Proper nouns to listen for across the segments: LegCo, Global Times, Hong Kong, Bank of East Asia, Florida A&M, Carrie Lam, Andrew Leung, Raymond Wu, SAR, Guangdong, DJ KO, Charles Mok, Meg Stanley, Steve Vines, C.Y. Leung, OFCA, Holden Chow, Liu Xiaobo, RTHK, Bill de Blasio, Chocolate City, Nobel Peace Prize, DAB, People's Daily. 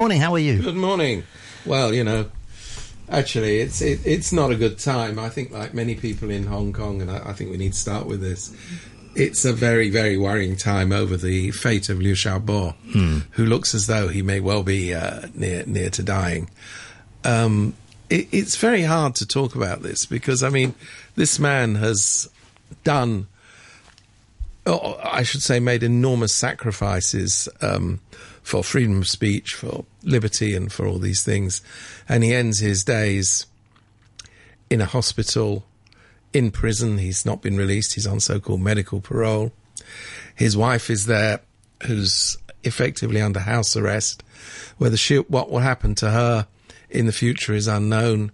Morning, how are you? Good morning. Well, you know, actually, it's not a good time. I think, like many people in Hong Kong, and I think we need to start with this, it's a very, very worrying time over the fate of Liu Xiaobo, who looks as though he may well be near to dying. It's very hard to talk about this because, I mean, this man has done, made enormous sacrifices for freedom of speech, for liberty, and for all these things. And he ends his days in a hospital, in prison. He's not been released. He's on so-called medical parole. His wife is there, who's effectively under house arrest. Whether what will happen to her in the future is unknown.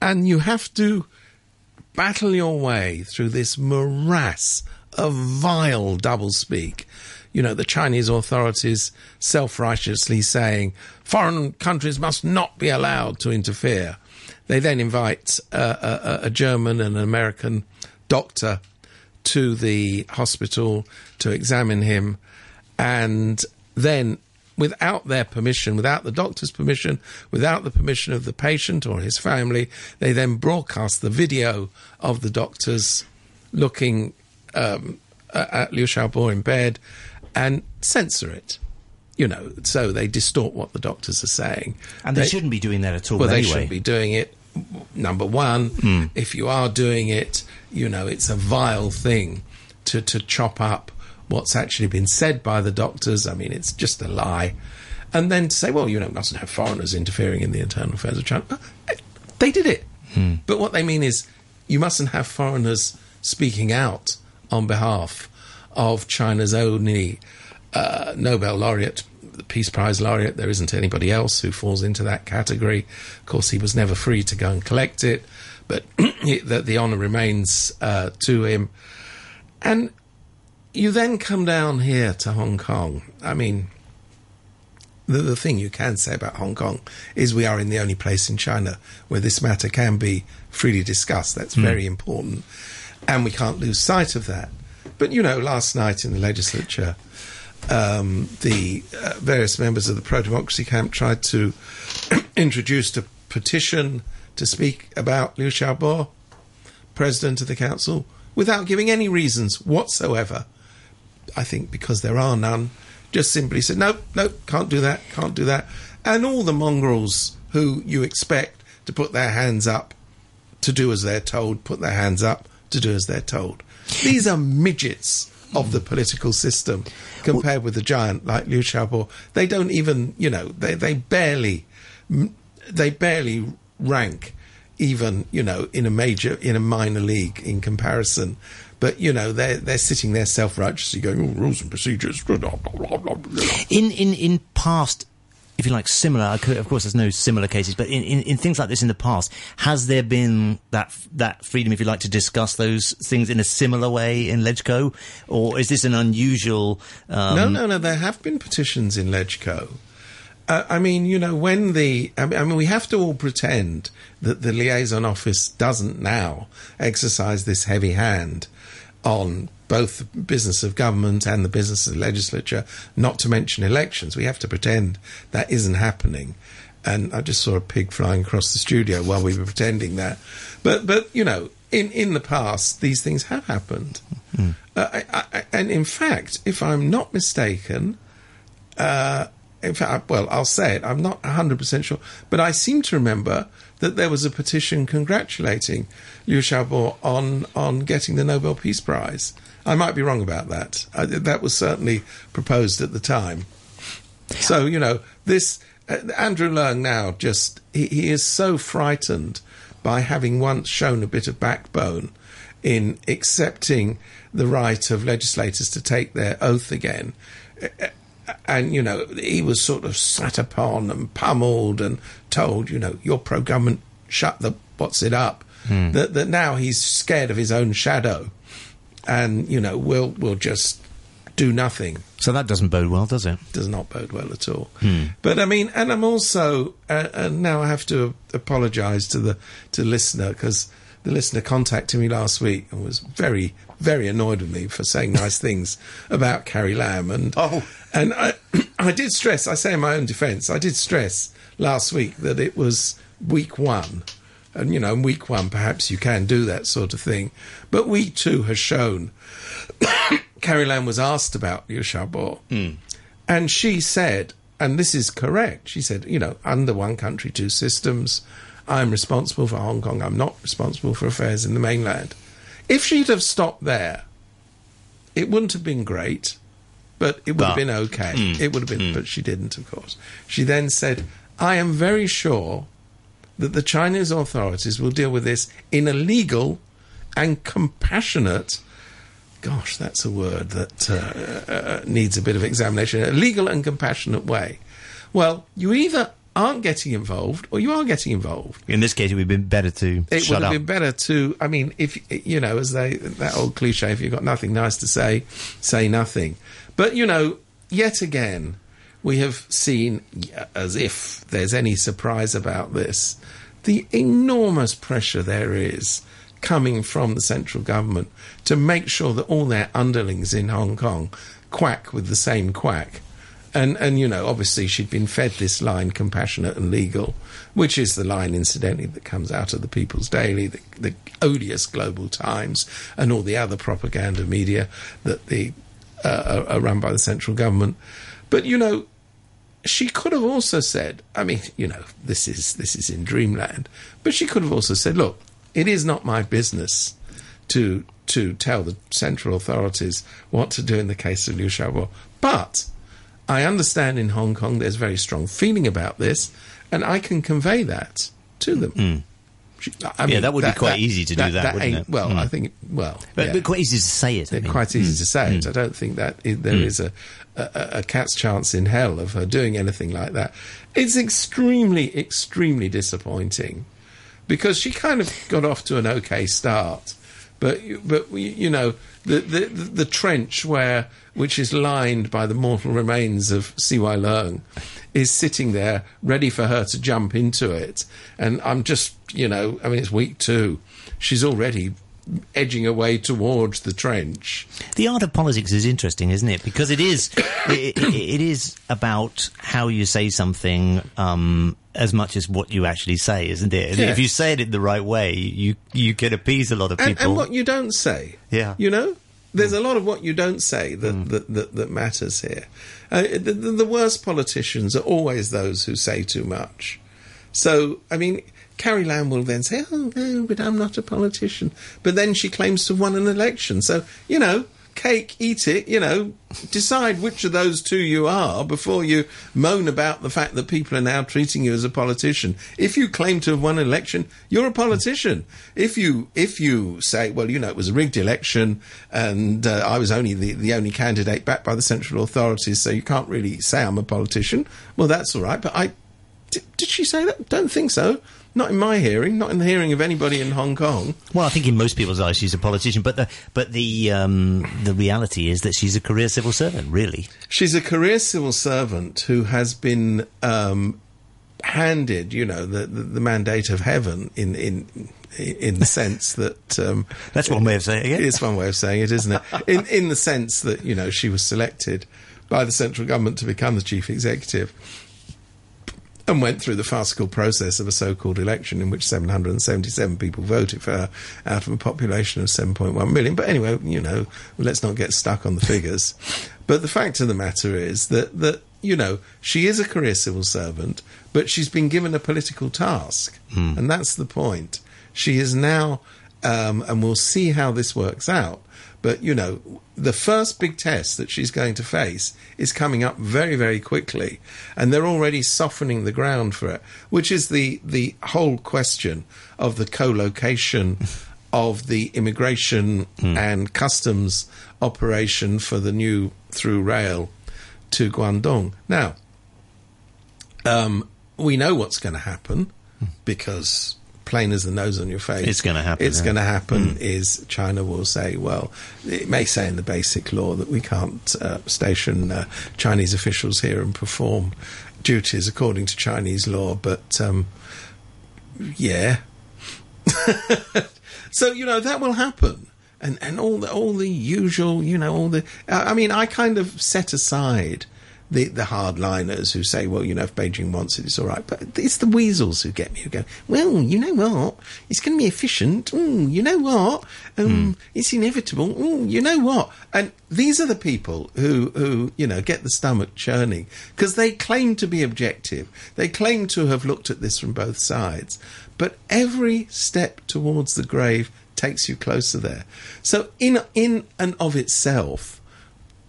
And you have to battle your way through this morass of vile doublespeak. You know, the Chinese authorities self-righteously saying foreign countries must not be allowed to interfere. They then invite a German and an American doctor to the hospital to examine him. And then, without their permission, without the doctor's permission, without the permission of the patient or his family, they then broadcast the video of the doctors looking at Liu Xiaobo in bed and censor it, you know, so they distort what the doctors are saying. And they shouldn't be doing that at all. Well, anyway, they shouldn't be doing it, number one. If you are doing it, you know, it's a vile thing to chop up what's actually been said by the doctors. I mean, it's just a lie. And then to say, well, you know, we mustn't have foreigners interfering in the internal affairs of China. They did it. But what they mean is you mustn't have foreigners speaking out on behalf of China's only Nobel laureate, the Peace Prize laureate. There isn't anybody else who falls into that category. Of course, he was never free to go and collect it, but the honour remains to him. And you then come down here to Hong Kong. I mean, the thing you can say about Hong Kong is we are in the only place in China where this matter can be freely discussed. That's very important. And we can't lose sight of that. But, you know, last night in the legislature, the various members of the pro-democracy camp tried to introduce a petition to speak about Liu Xiaobo, president of the council, without giving any reasons whatsoever. I think because there are none, just simply said, no, can't do that. And all the mongrels who you expect to put their hands up to do as they're told, put their hands up to do as they're told. These are midgets of the political system compared with a giant like Liu Xiaobo. They don't even, you know, they barely rank even, you know, in a minor league in comparison. But, you know, they're sitting there self-righteously going, oh, rules and procedures. In past, if you like, similar, of course there's no similar cases, but in things like this in the past, has there been that freedom, if you like, to discuss those things in a similar way in LegCo? Or is this an unusual... No, there have been petitions in LegCo. I mean, you know, we have to all pretend that the liaison office doesn't now exercise this heavy hand on both the business of government and the business of the legislature, not to mention elections. We have to pretend that isn't happening. And I just saw a pig flying across the studio while we were pretending that. But you know, in the past, these things have happened. And in fact, if I'm not mistaken, I'll say it, I'm not 100% sure, but I seem to remember that there was a petition congratulating Liu Xiaobo on getting the Nobel Peace Prize. I might be wrong about that. That was certainly proposed at the time. So, you know, this... Andrew Leung now just... He is so frightened by having once shown a bit of backbone in accepting the right of legislators to take their oath again. And, you know, he was sort of sat upon and pummeled and told, you know, you're pro-government, shut the what's it up. That now he's scared of his own shadow and, you know, we'll just do nothing. So that doesn't bode well, does it? Does not bode well at all. But, I mean, and I'm also... and now I have to apologise to the listener because the listener contacted me last week and was very, very annoyed with me for saying nice things about Carrie Lam. And I did stress, I say in my own defence, I did stress last week that it was week one. And, you know, in week one, perhaps you can do that sort of thing. But week two has shown. Carrie Lam was asked about Liu Xiaobo. Mm. And she said, and this is correct, she said, you know, under one country, two systems, I'm responsible for Hong Kong, I'm not responsible for affairs in the mainland. If she'd have stopped there, it wouldn't have been great, but it would have been okay. Mm, it would have been, but she didn't, of course. She then said, I am very sure that the Chinese authorities will deal with this in a legal and compassionate, gosh, that's a word that needs a bit of examination, a legal and compassionate way. Well, you either aren't getting involved or you are getting involved. In this case, it would have been better to shut up. It would have been better to, I mean, if, you know, as they, that old cliche, if you've got nothing nice to say, say nothing. But, you know, yet again, we have seen, as if there's any surprise about this, the enormous pressure there is coming from the central government to make sure that all their underlings in Hong Kong quack with the same quack. And you know, obviously she'd been fed this line, compassionate and legal, which is the line, incidentally, that comes out of the People's Daily, the odious Global Times, and all the other propaganda media that are run by the central government. But, you know, she could have also said, I mean, you know, this is in dreamland, but she could have also said, look, it is not my business to tell the central authorities what to do in the case of Liu Xiaobo. But I understand in Hong Kong there's very strong feeling about this, and I can convey that to them. Mm. I mean, that would be quite easy to do, wouldn't it? But quite easy to say it. Quite easy to say it. I don't think that there is a cat's chance in hell of her doing anything like that. It's extremely, extremely disappointing, because she kind of got off to an okay start, but you know, the trench which is lined by the mortal remains of C.Y. Leung is sitting there ready for her to jump into it. And I'm just, you know, I mean, it's week two. She's already edging away towards the trench. The art of politics is interesting, isn't it? Because it is it is about how you say something as much as what you actually say, isn't it? Yeah. If you say it in the right way, you can appease a lot of people. And what you don't say. Yeah. You know? There's a lot of what you don't say that matters here. The worst politicians are always those who say too much. So, I mean, Carrie Lam will then say, oh, no, but I'm not a politician. But then she claims to have won an election. So, you know, cake, eat it, you know, decide which of those two you are before you moan about the fact that people are now treating you as a politician. If you claim to have won an election, you're a politician. If you say, well, you know, it was a rigged election and I was only the only candidate backed by the central authorities, so you can't really say I'm a politician, well, that's all right. But did she say that? Don't think so. Not in my hearing, not in the hearing of anybody in Hong Kong. Well, I think in most people's eyes she's a politician, but the reality is that she's a career civil servant, really. She's a career civil servant who has been handed, you know, the mandate of heaven in the sense that... that's one way of saying it. It's one way of saying it, isn't it? In the sense that, you know, she was selected by the central government to become the chief executive, and went through the farcical process of a so-called election in which 777 people voted for her out of a population of 7.1 million. But anyway, you know, let's not get stuck on the figures. But the fact of the matter is that, you know, she is a career civil servant, but she's been given a political task. Mm. And that's the point. She is now, and we'll see how this works out, but, you know, the first big test that she's going to face is coming up very, very quickly. And they're already softening the ground for it, which is the whole question of the co-location of the immigration and customs operation for the new through rail to Guangdong. Now, we know what's going to happen because... plain as the nose on your face. It's going to happen. It's going to happen is China will say, well, it may say in the basic law that we can't station Chinese officials here and perform duties according to Chinese law, but So, you know, that will happen. And all the usual, you know, all the... I mean, I kind of set aside the hardliners who say, well, you know, if Beijing wants it, it's all right. But it's the weasels who get me, who go, well, you know what? It's going to be efficient. Mm, you know what? It's inevitable. Mm, you know what? And these are the people who you know, get the stomach churning because they claim to be objective. They claim to have looked at this from both sides. But every step towards the grave takes you closer there. So in and of itself,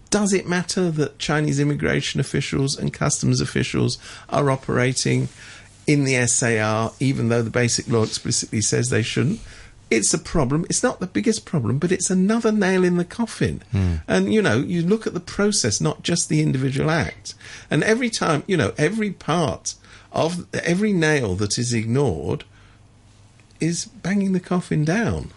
does it matter that Chinese immigration officials and customs officials are operating in the SAR, even though the Basic Law explicitly says they shouldn't? It's a problem. It's not the biggest problem, but it's another nail in the coffin. Mm. And, you know, you look at the process, not just the individual act. And every time, you know, every part of every nail that is ignored is banging the coffin down.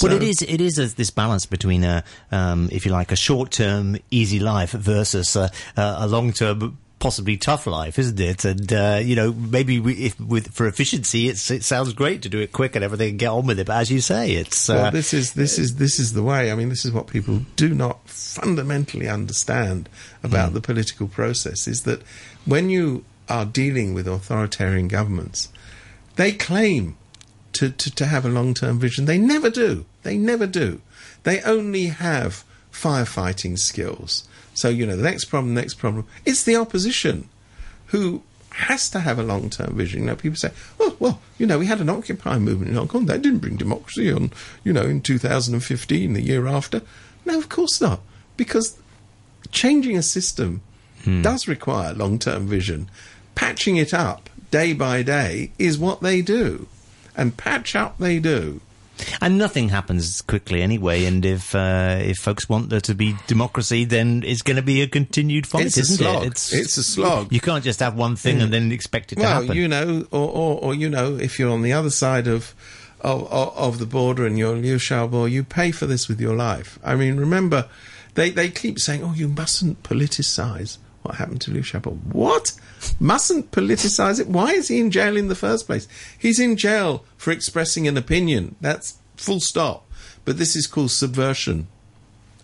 Well, so, it is this balance between, if you like, a short-term easy life versus a long-term possibly tough life, isn't it? And, you know, maybe for efficiency, it sounds great to do it quick and everything and get on with it. But as you say, it's... well, this is the way. I mean, this is what people do not fundamentally understand about the political process, is that when you are dealing with authoritarian governments, they claim to have a long-term vision. They never do. They never do. They only have firefighting skills. So, you know, the next problem. It's the opposition who has to have a long-term vision. You know, people say, oh, well, you know, we had an Occupy movement in Hong Kong. That didn't bring democracy on, you know, in 2015, the year after. No, of course not. Because changing a system does require long-term vision. Patching it up day by day is what they do. And patch up they do. And nothing happens quickly anyway. And if folks want there to be democracy, then it's going to be a continued fight, isn't it? It's a slog. You can't just have one thing and then expect it to happen. Well, you know, or you know, if you're on the other side of the border and you're Liu Xiaobo, you pay for this with your life. I mean, remember, they keep saying, oh, you mustn't politicise what happened to Liu Xiaobo. What? Mustn't politicise it? Why is he in jail in the first place? He's in jail for expressing an opinion. That's full stop. But this is called subversion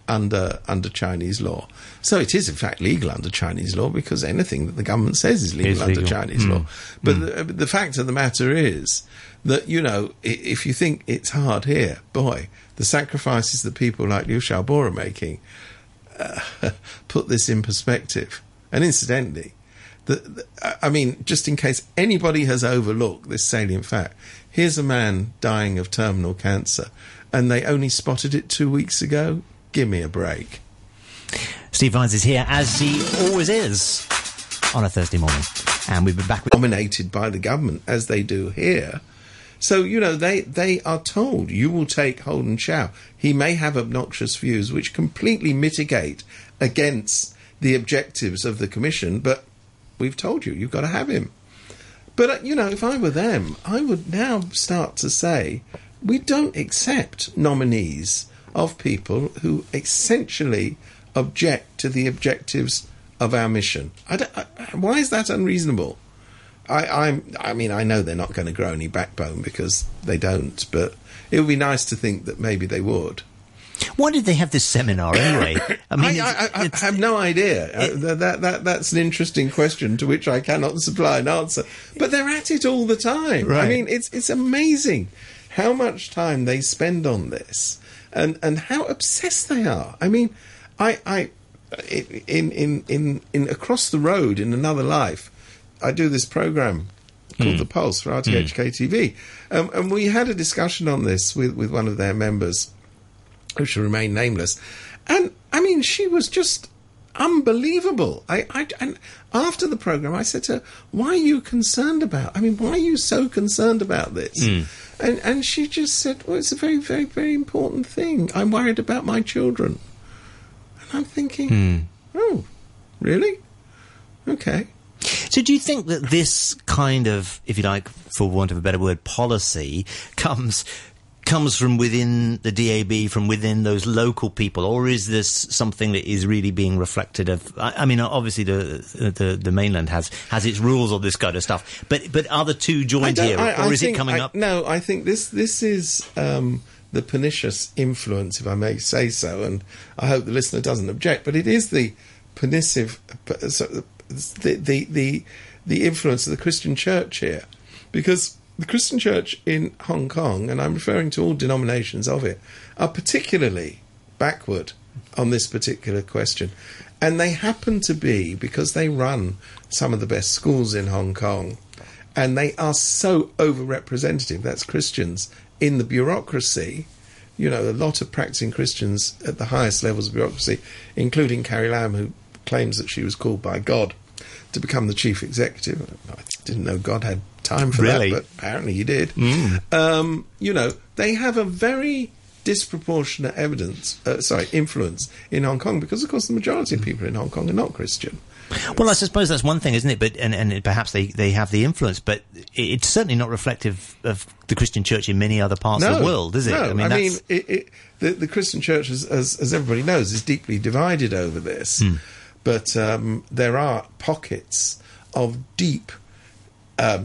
under Chinese law. So it is, in fact, legal under Chinese law because anything that the government says is legal. Under Chinese law. But the fact of the matter is that, you know, if you think it's hard here, boy, the sacrifices that people like Liu Xiaobo are making put this in perspective. And incidentally, I mean, just in case anybody has overlooked this salient fact, here's a man dying of terminal cancer, and they only spotted it 2 weeks ago. Give me a break. Steve Vines is here, as he always is, on a Thursday morning. And we've been back with... dominated by the government, as they do here. So, you know, they are told, you will take Holden Chow. He may have obnoxious views, which completely mitigate against the objectives of the commission, but... we've told you, you've got to have him. But, you know, if I were them, I would now start to say, we don't accept nominees of people who essentially object to the objectives of our mission. Why is that unreasonable? I mean, I know they're not going to grow any backbone because they don't, but it would be nice to think that maybe they would. Why did they have this seminar anyway? I mean, I have no idea. That's an interesting question to which I cannot supply an answer. But they're at it all the time. Right. I mean, it's amazing how much time they spend on this and how obsessed they are. I mean, I across the road in another life, I do this programme called The Pulse for RTHK TV, and we had a discussion on this with one of their members, who shall remain nameless. And, I mean, she was just unbelievable. And after the programme, I said to her, why are you so concerned about this? And she just said, well, it's a very, very, very important thing. I'm worried about my children. And I'm thinking, oh, really? Okay. So do you think that this kind of, if you like, for want of a better word, policy comes from within the DAB, from within those local people, or is this something that is really being reflected of... I mean, obviously the mainland has its rules on this kind of stuff, but are the two joined here, or is it coming up? No, I think this is the pernicious influence, if I may say so, and I hope the listener doesn't object, but it is the pernicious, the influence of the Christian Church here, because the Christian Church in Hong Kong, and I'm referring to all denominations of it, are particularly backward on this particular question. And they happen to be, because they run some of the best schools in Hong Kong, and they are so overrepresentative, that's Christians, in the bureaucracy. You know, a lot of practicing Christians at the highest levels of bureaucracy, including Carrie Lam, who claims that she was called by God to become the chief executive. I didn't know God had time for really? That, but apparently he did. Mm. You know, they have a very disproportionate influence in Hong Kong, because of course the majority of people in Hong Kong are not Christian. Well, I suppose that's one thing, isn't it? But and perhaps they have the influence, but it's certainly not reflective of the Christian Church in many other parts of the world, is it? No, I mean the Christian Church, as everybody knows, is deeply divided over this. Mm. But there are pockets of deep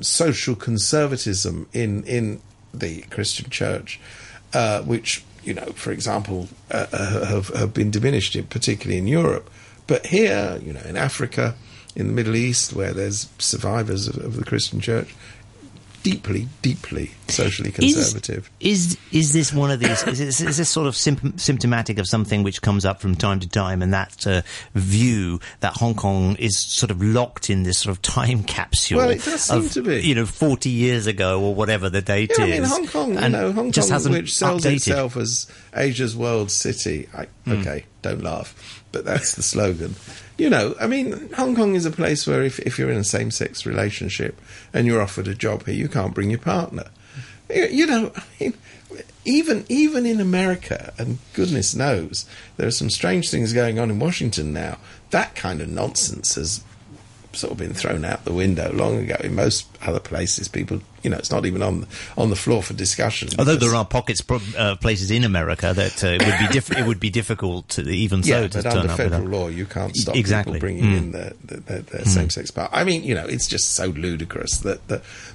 social conservatism in the Christian Church, which, you know, for example, have been diminished, particularly in Europe. But here, you know, in Africa, in the Middle East, where there's survivors of the Christian Church, deeply, deeply socially conservative. Is this one of these? Is this sort of symptomatic of something which comes up from time to time, and that view that Hong Kong is sort of locked in this sort of time capsule? Well, it does seem to be, you know, 40 years ago or whatever the date is. I mean, Hong Kong, you know, Hong Kong, which sells itself as Asia's world city. Okay, don't laugh. But that's the slogan. You know, I mean, Hong Kong is a place where if you're in a same-sex relationship and you're offered a job here, you can't bring your partner. You know, I mean, even in America, and goodness knows, there are some strange things going on in Washington now. That kind of nonsense has sort of been thrown out the window long ago. In most other places, people, you know, it's not even on the floor for discussion. Although there are pockets, places in America that it would be difficult to, even so, to turn up. Yeah, but under federal law, you can't stop people bringing in their same-sex partner. I mean, you know, it's just so ludicrous that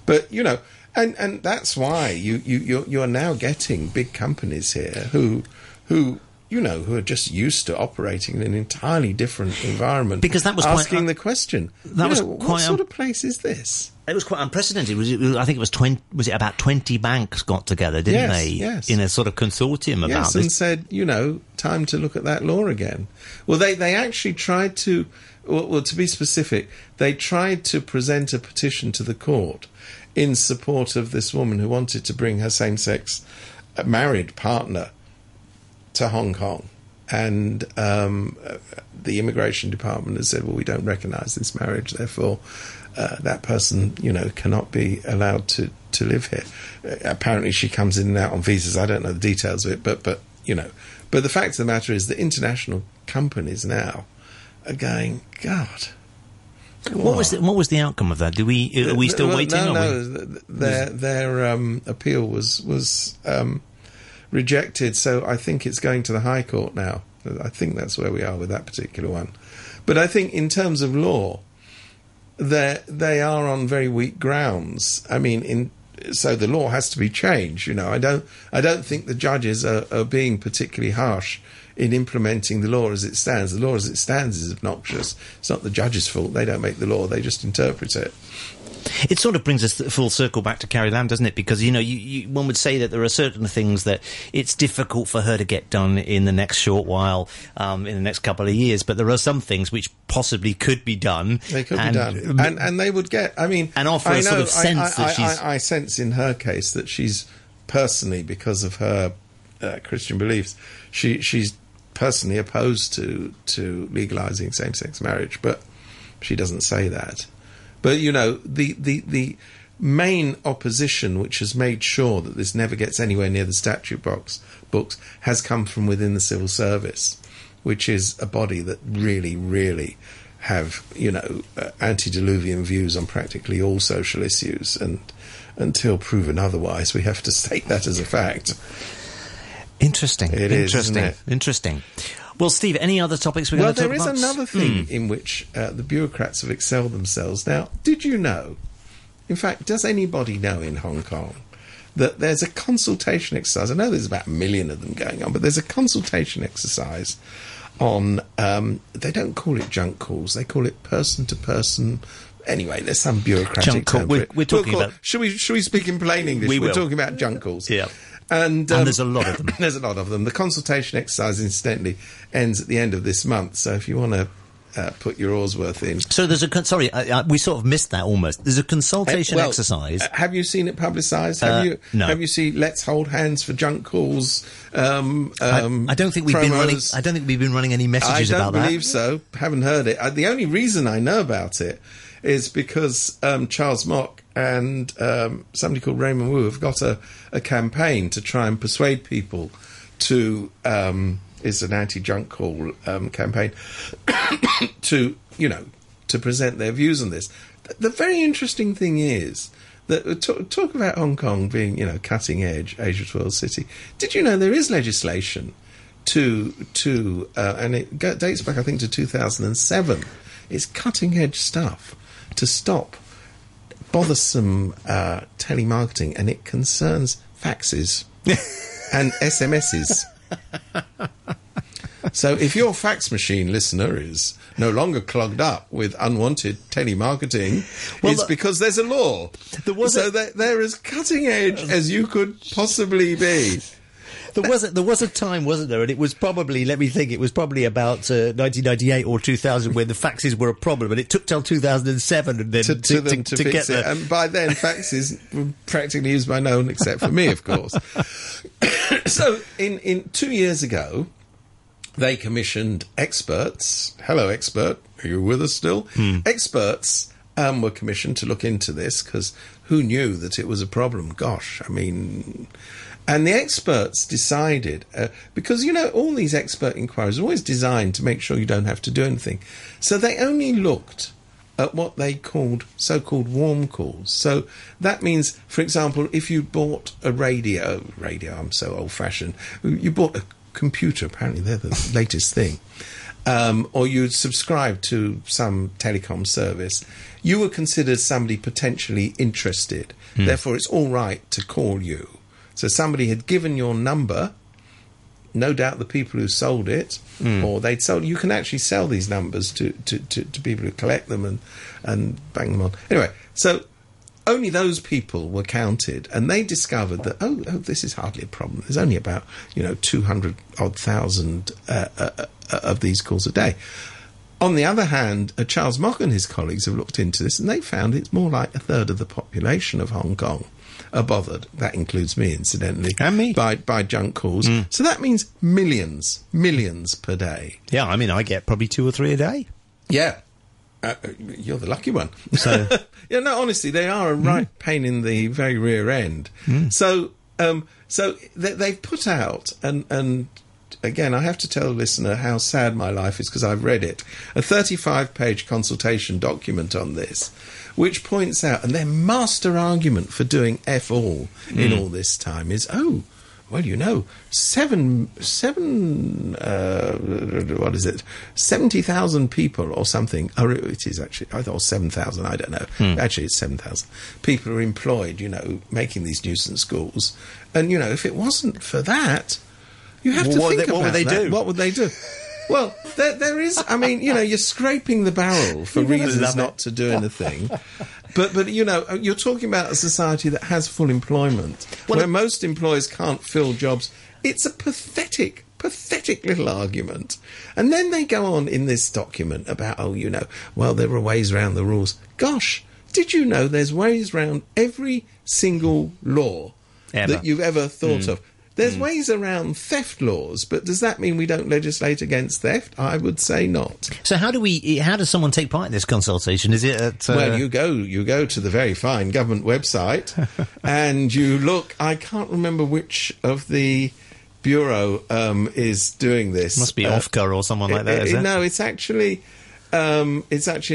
but, you know, and that's why you're now getting big companies here who you know, who are just used to operating in an entirely different environment. Because that was asking the question. That was what sort of place is this? It was quite unprecedented. Was it about 20 banks got together, didn't they? Yes. In a sort of consortium about this, and said, you know, time to look at that law again. Well, they actually tried to. Well, to be specific, they tried to present a petition to the court in support of this woman who wanted to bring her same-sex married partner to Hong Kong, and the immigration department has said, well, we don't recognise this marriage, therefore that person, you know, cannot be allowed to live here. Apparently she comes in and out on visas. I don't know the details of it, but you know. But the fact of the matter is that international companies now are going, God, what was the outcome of that? Are we still waiting? No. Their appeal was rejected, so I think it's going to the High Court now. I think that's where we are with that particular one. But I think in terms of law, they are on very weak grounds. I mean, so the law has to be changed. You know, I don't think the judges are being particularly harsh in implementing the law as it stands. The law as it stands is obnoxious. It's not the judges' fault. They don't make the law. They just interpret it. It sort of brings us full circle back to Carrie Lam, doesn't it? Because, you know, one would say that there are certain things that it's difficult for her to get done in the next short while, in the next couple of years. But there are some things which possibly could be done. They could be done. And they would get, I mean... And offer a sort of sense that she's... I sense in her case that she's personally, because of her Christian beliefs, she's personally opposed to legalising same-sex marriage. But she doesn't say that. But, you know, the main opposition, which has made sure that this never gets anywhere near the statute books, has come from within the civil service, which is a body that really, really have, you know, antediluvian views on practically all social issues. And until proven otherwise, we have to state that as a fact. Interesting. It is, isn't it? Interesting. Well, Steve, any other topics we're going to talk about? Well, there is another thing in which the bureaucrats have excelled themselves. Now, did you know, in fact, does anybody know in Hong Kong that there's a consultation exercise. I know there's about a million of them going on, but there's a consultation exercise on, they don't call it junk calls, they call it person-to-person. Anyway, there's some bureaucratic junk term. We're talking about... Should we speak in plain English? We're talking about junk calls. Yeah. And there's a lot of them. There's a lot of them. The consultation exercise, incidentally, ends at the end of this month. So if you want to put your Orsworth in. So there's a... we sort of missed that almost. There's a consultation exercise. Have you seen it publicised? No. Have you seen Let's Hold Hands for Junk Calls? I don't think we've been running... I don't think we've been running any messages about that. I don't believe so. Haven't heard it. The only reason I know about it is because Charles Mok and somebody called Raymond Wu have got a campaign to try and persuade people to, it's an anti-junk call campaign, to, you know, to present their views on this. The very interesting thing is that talk about Hong Kong being, you know, cutting edge, Asia's world city. Did you know there is legislation to and it dates back, I think, to 2007. It's cutting edge stuff to stop bothersome telemarketing, and it concerns faxes and SMSs. So if your fax machine, listener, is no longer clogged up with unwanted telemarketing, it's because there's a law. They're as cutting edge as you could possibly be. There was a time, wasn't there? And it was probably, let me think, it was probably about 1998 or 2000 when the faxes were a problem, and it took till 2007 and then to fix it. And by then, faxes were practically used by no one except for me, of course. So, in 2 years ago, they commissioned experts. Hello, expert. Are you with us still? Hmm. Experts were commissioned to look into this, because who knew that it was a problem? Gosh, I mean... And the experts decided, because, you know, all these expert inquiries are always designed to make sure you don't have to do anything. So they only looked at what they called so-called warm calls. So that means, for example, if you bought a radio, I'm so old-fashioned, you bought a computer, apparently they're the latest thing, or you subscribed to some telecom service, you were considered somebody potentially interested. Mm. Therefore, it's all right to call you. So somebody had given your number, no doubt the people who sold it, or they'd sold... You can actually sell these numbers to people who collect them and bang them on. Anyway, so only those people were counted, and they discovered that, oh this is hardly a problem. There's only about, 200,000-odd of these calls a day. On the other hand, Charles Mok and his colleagues have looked into this, and they found it's more like a third of the population of Hong Kong are bothered. That includes me, incidentally. And me. By junk calls. Mm. So that means millions per day. Yeah, I mean, I get probably two or three a day. Yeah. You're the lucky one. So. Yeah, no, honestly, they are a right pain in the very rear end. Mm. So they've put out, and again, I have to tell the listener how sad my life is because I've read it, a 35-page consultation document on this, which points out, and their master argument for doing F all in all this time is, what is it, 70,000 people or something, or it is actually, I thought 7,000, I don't know. Actually, it's 7,000 people are employed, making these nuisance calls. And, if it wasn't for that, you have to think about what would they do? What would they do? Well, there is... I mean, you're scraping the barrel for reasons not to do anything. But, you're talking about a society that has full employment, where most employers can't fill jobs. It's a pathetic little argument. And then they go on in this document about, there are ways around the rules. Gosh, did you know there's ways around every single law that you've ever thought of? There's ways around theft laws, but does that mean we don't legislate against theft? I would say not. So how does someone take part in this consultation? Is it at... Well, you go to the very fine government website and you look... I can't remember which of the bureau is doing this. It must be OFCA or someone like that, is it? No, it's actually a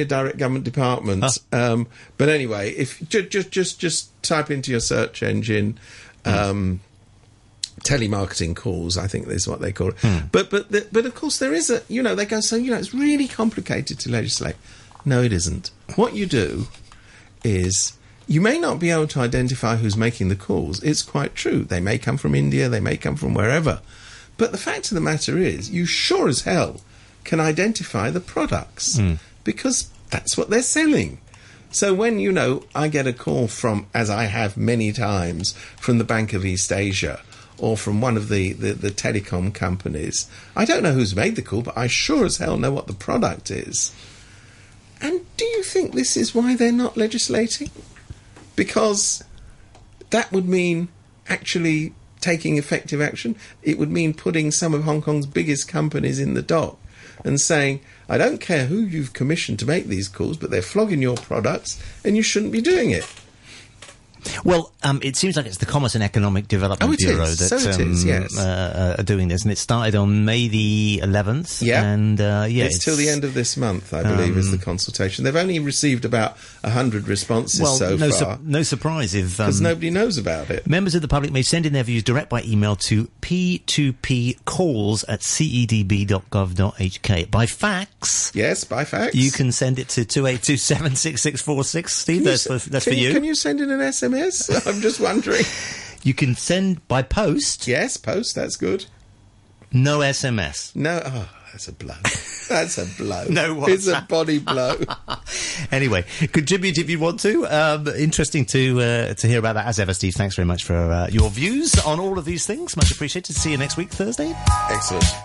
direct government department. Huh. But anyway, if just type into your search engine... telemarketing calls, I think is what they call it. But of course there is a, they go, it's really complicated to legislate. No, it isn't. What you do is you may not be able to identify who's making the calls. It's quite true. They may come from India, they may come from wherever. But the fact of the matter is, you sure as hell can identify the products because that's what they're selling. So when, you know, I get a call from, as I have many times, from the Bank of East Asia or from one of the telecom companies, I don't know who's made the call, but I sure as hell know what the product is. And do you think this is why they're not legislating? Because that would mean actually taking effective action. It would mean putting some of Hong Kong's biggest companies in the dock and saying, I don't care who you've commissioned to make these calls, but they're flogging your products and you shouldn't be doing it. Well, it seems like it's the Commerce and Economic Development Bureau that are doing this. And it started on May the 11th. Yeah. And, it's till the end of this month, I believe, is the consultation. They've only received about 100 responses far. No surprise if... Because nobody knows about it. Members of the public may send in their views direct by email to p2pcalls@cedb.gov.hk. By fax... Yes, by fax. You can send it to 28276646. Steve, that's for you. Can you send in an SMS? I'm just wondering. You can send by post. Yes, post, that's good. No SMS. No, that's a blow. That's a blow. No what? It's a body blow. Anyway, contribute if you want to. Interesting to hear about that as ever, Steve. Thanks very much for your views on all of these things. Much appreciated. See you next week, Thursday. Excellent.